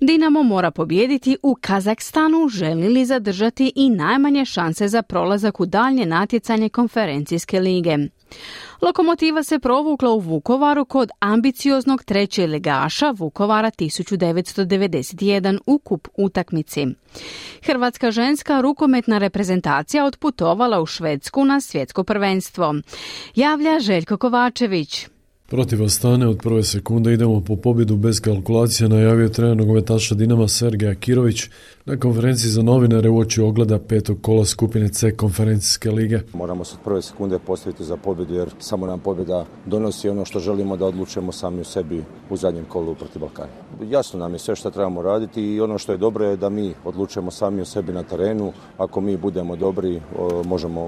Dinamo mora pobijediti u Kazahstanu želi li zadržati i najmanje šanse za prolazak u daljnje natjecanje Konferencijske lige. Lokomotiva se provukla u Vukovaru kod ambicioznog trećeg ligaša Vukovara 1991 u kup utakmici. Hrvatska ženska rukometna reprezentacija otputovala u Švedsku na svjetsko prvenstvo. Javlja Željko Kovačević. Protiv Astane od prve sekunde idemo po pobjedu bez kalkulacije, najavio trener nogometaša Dinama Sergeja Kirović na konferenciji za novinare uoči ogleda 5. kola skupine C Konferencijske lige. Moramo se od prve sekunde postaviti za pobjedu jer samo nam pobjeda donosi ono što želimo da odlučujemo sami u sebi u zadnjem kolu protiv Balkana. Jasno nam je sve što trebamo raditi i ono što je dobro je da mi odlučujemo sami u sebi na terenu. Ako mi budemo dobri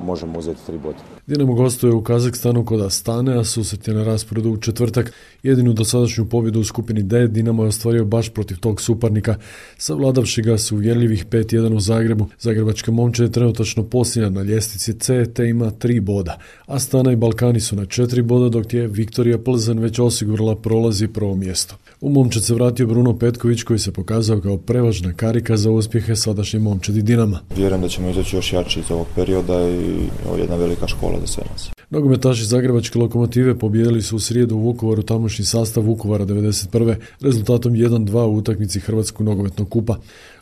možemo uzeti 3 boda. Dinamo gostuje u Kazahstanu kod Astane, a susret je na rasporedu u četvrtak. Jedinu dosadašnju pobjedu u skupini D Dinamo je ostvario baš protiv tog suparnika, savladavši ga s uvjerljivih 5-1 u Zagrebu. Zagrebačka momče je trenutačno posljednja na ljestvici C te ima 3 boda. Astana i Balkani su na 4 boda, dok je Viktoria Plzen već osigurala prolazi prvo mjesto. U momčad se vratio Bruno Petković koji se pokazao kao prevažna karika za uspjehe sadašnje momčadi Dinama. Vjerujem da ćemo izaći još jači iz ovog perioda i ovo je jedna velika škola za sve nas. Nogometaši zagrebačke Lokomotive pobijedili su u srijedu u Vukovaru tamošnji sastav Vukovara 1991. rezultatom 1-2 u utakmici Hrvatskog nogometnog kupa.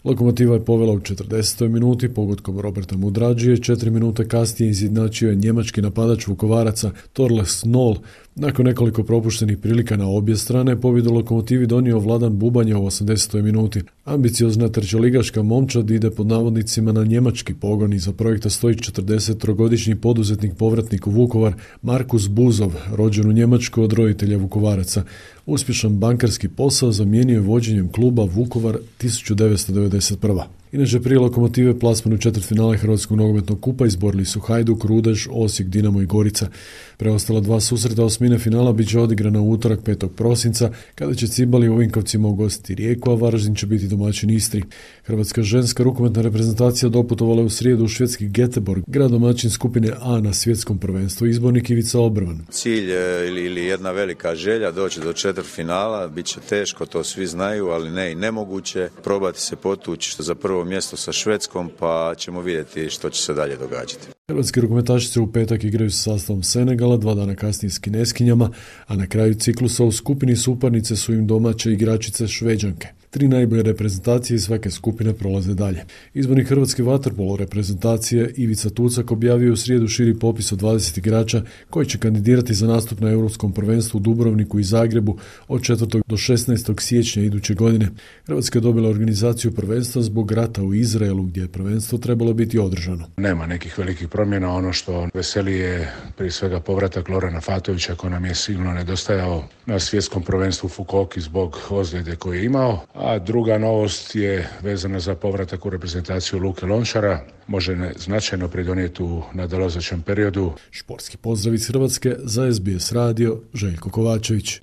Lokomotiva je povela u 40. minuti pogodkom Roberta Mudrađije, 4 minute kasnije izjednačio je njemački napadač Vukovaraca Torles Nol. Nakon nekoliko propuštenih prilika na obje strane, pobjedu Lokomotivi donio Vladan Bubanja u 80. minuti. Ambiciozna trećeligaška momčad ide pod navodnicima na njemački pogon. Iza projekta stoji 43-godišnji poduzetnik povratnik u Vukovar Markus Buzov, rođen u Njemačkoj od roditelja Vukovaraca. Uspješan bankarski posao zamijenio je vođenjem kluba Vukovar 1991. Inače, prije Lokomotive plasman u četvrtfinale Hrvatskog nogometnog kupa izborili su Hajduk, Rudeš, Osijek, Dinamo i Gorica. Preostala 2 susreta osmine finala bit će odigrana u utorak 5. prosinca, kada će Cibali u Vinkovcima ugostiti Rijeku, a Varaždin će biti domaćin Istri. Hrvatska ženska rukometna reprezentacija doputovala u srijedu u švedski Göteborg, grad domaćin skupine A na svjetskom prvenstvu. Izbornik Ivica Obrvan. Cilj ili jedna velika želja doći do četvrtfinala, bit će teško, to svi znaju, ali ne i nemoguće. Probati se potući za prvo mjesto sa Švedskom, pa ćemo vidjeti što će se dalje događati. Hrvatski rukometašice u petak igraju s sastavom Senegala, 2 dana kasnije s Kineskinjama, a na kraju ciklusa u skupini suparnice su im domaće igračice Šveđanke. 3 najbolje reprezentacije iz svake skupine prolaze dalje. Izbornik hrvatski vaterpolo reprezentacije Ivica Tucak objavio u srijedu širi popis od 20 igrača koji će kandidirati za nastup na Europskom prvenstvu u Dubrovniku i Zagrebu od 4. do 16. siječnja iduće godine. Hrvatska je dobila organizaciju prvenstva zbog rata u Izraelu gdje je prvenstvo trebalo biti održano. Nema nekih velikih promjena, ono što veseli je prije svega povratak Lorana Fatovića koji nam je sigurno nedostajao na svjetskom prvenstvu u Fukuoki zbog ozljede koju je imao. A druga novost je vezana za povratak u reprezentaciju Luke Lončara. Može značajno pridonijeti u nadolazećem periodu. Športski pozdrav iz Hrvatske za SBS radio, Željko Kovačević.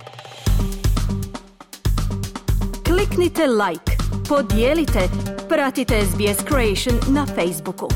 Kliknite like, podijelite, pratite SBS Creation na Facebooku.